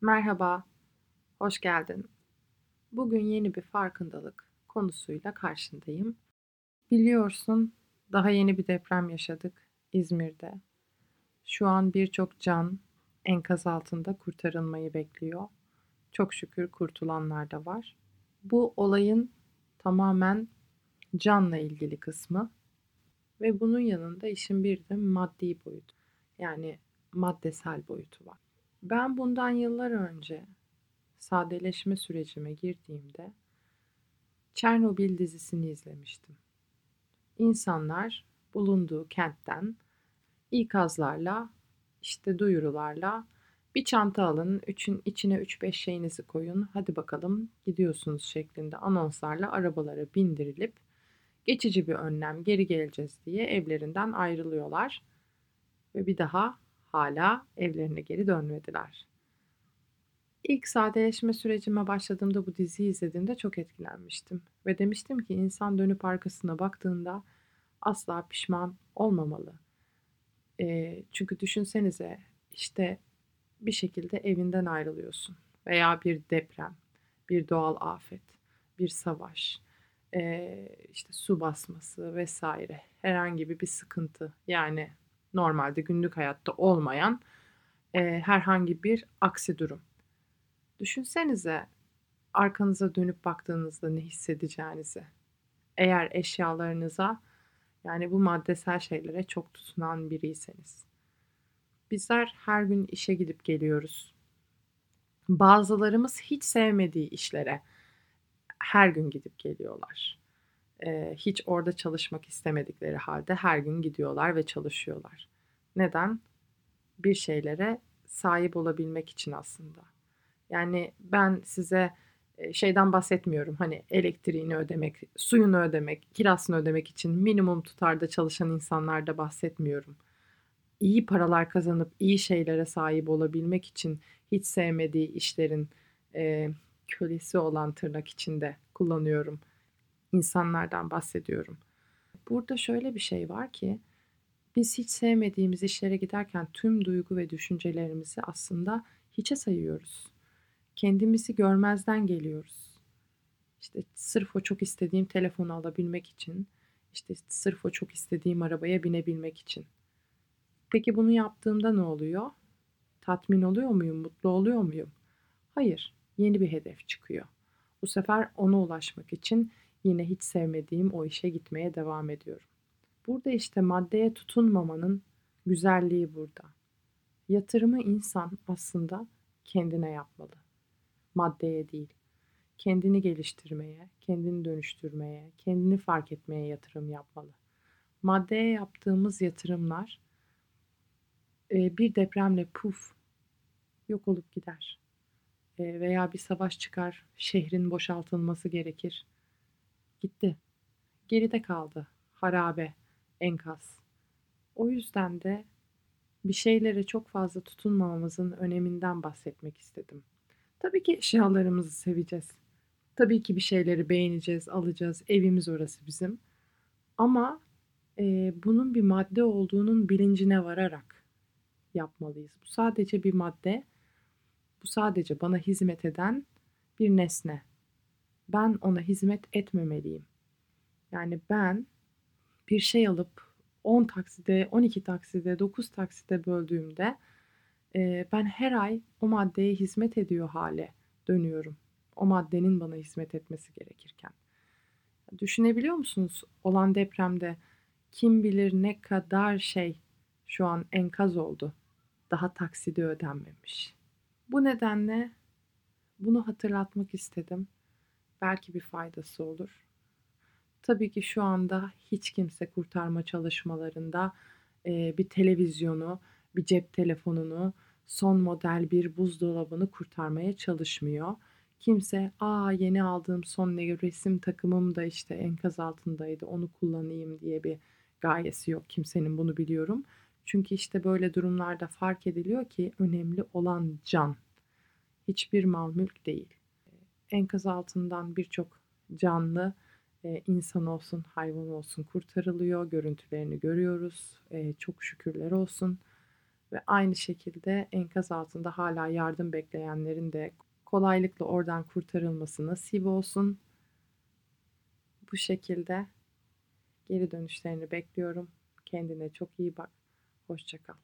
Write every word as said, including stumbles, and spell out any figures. Merhaba, hoş geldin. Bugün yeni bir farkındalık konusuyla karşındayım. Biliyorsun, daha yeni bir deprem yaşadık İzmir'de. Şu an birçok can enkaz altında kurtarılmayı bekliyor. Çok şükür kurtulanlar da var. Bu olayın tamamen canla ilgili kısmı ve bunun yanında işin bir de maddi boyutu, yani maddesel boyutu var. Ben bundan yıllar önce sadeleşme sürecime girdiğimde Chernobyl dizisini izlemiştim. İnsanlar bulunduğu kentten ikazlarla, işte duyurularla bir çanta alın, üçün, içine üç beş şeyinizi koyun, hadi bakalım gidiyorsunuz şeklinde anonslarla arabalara bindirilip geçici bir önlem, geri geleceğiz diye evlerinden ayrılıyorlar ve bir daha hala evlerine geri dönmediler. İlk sadeleşme sürecime başladığımda bu diziyi izlediğimde çok etkilenmiştim. Ve demiştim ki insan dönüp arkasına baktığında asla pişman olmamalı. E, çünkü düşünsenize işte bir şekilde evinden ayrılıyorsun. Veya bir deprem, bir doğal afet, bir savaş, e, işte su basması vesaire herhangi bir sıkıntı. Yani normalde günlük hayatta olmayan e, herhangi bir aksi durum. Düşünsenize arkanıza dönüp baktığınızda ne hissedeceğinizi. Eğer eşyalarınıza, yani bu maddesel şeylere çok tutunan biriyseniz. Bizler her gün işe gidip geliyoruz. Bazılarımız hiç sevmediği işlere her gün gidip geliyorlar. Ee, hiç orada çalışmak istemedikleri halde her gün gidiyorlar ve çalışıyorlar. Neden? Bir şeylere sahip olabilmek için aslında. Yani ben size şeyden bahsetmiyorum, hani elektriğini ödemek, suyunu ödemek, kirasını ödemek için minimum tutarda çalışan insanlarda bahsetmiyorum. İyi paralar kazanıp iyi şeylere sahip olabilmek için hiç sevmediği işlerin e, kölesi olan, tırnak içinde kullanıyorum, insanlardan bahsediyorum. Burada şöyle bir şey var ki biz hiç sevmediğimiz işlere giderken tüm duygu ve düşüncelerimizi aslında hiçe sayıyoruz. Kendimizi görmezden geliyoruz. İşte sırf o çok istediğim telefonu alabilmek için, işte sırf o çok istediğim arabaya binebilmek için. Peki bunu yaptığımda ne oluyor? Tatmin oluyor muyum, mutlu oluyor muyum? Hayır, yeni bir hedef çıkıyor. Bu sefer ona ulaşmak için yine hiç sevmediğim o işe gitmeye devam ediyorum. Burada işte maddeye tutunmamanın güzelliği burada. Yatırımı insan aslında kendine yapmalı. Maddeye değil, kendini geliştirmeye, kendini dönüştürmeye, kendini fark etmeye yatırım yapmalı. Maddeye yaptığımız yatırımlar bir depremle puf yok olup gider veya bir savaş çıkar, şehrin boşaltılması gerekir. Gitti, geride kaldı, harabe, enkaz. O yüzden de bir şeylere çok fazla tutunmamamızın öneminden bahsetmek istedim. Tabii ki eşyalarımızı seveceğiz. Tabii ki bir şeyleri beğeneceğiz, alacağız. Evimiz orası bizim. Ama e, bunun bir madde olduğunun bilincine vararak yapmalıyız. Bu sadece bir madde. Bu sadece bana hizmet eden bir nesne. Ben ona hizmet etmemeliyim. Yani ben bir şey alıp on takside, on iki takside, dokuz takside böldüğümde ben her ay o maddeye hizmet ediyor hale dönüyorum. O maddenin bana hizmet etmesi gerekirken. Düşünebiliyor musunuz? Olan depremde kim bilir ne kadar şey şu an enkaz oldu. Daha taksidi ödenmemiş. Bu nedenle bunu hatırlatmak istedim. Belki bir faydası olur. Tabii ki şu anda hiç kimse kurtarma çalışmalarında bir televizyonu, bir cep telefonunu, son model bir buzdolabını kurtarmaya çalışmıyor. Kimse aa yeni aldığım son resim takımım da işte enkaz altındaydı onu kullanayım diye bir gayesi yok kimsenin, bunu biliyorum. Çünkü işte böyle durumlarda fark ediliyor ki önemli olan can. Hiçbir mal mülk değil. Enkaz altından birçok canlı, İnsan olsun, hayvan olsun kurtarılıyor. Görüntülerini görüyoruz. Çok şükürler olsun. Ve aynı şekilde enkaz altında hala yardım bekleyenlerin de kolaylıkla oradan kurtarılması nasip olsun. Bu şekilde geri dönüşlerini bekliyorum. Kendine çok iyi bak. Hoşça kal.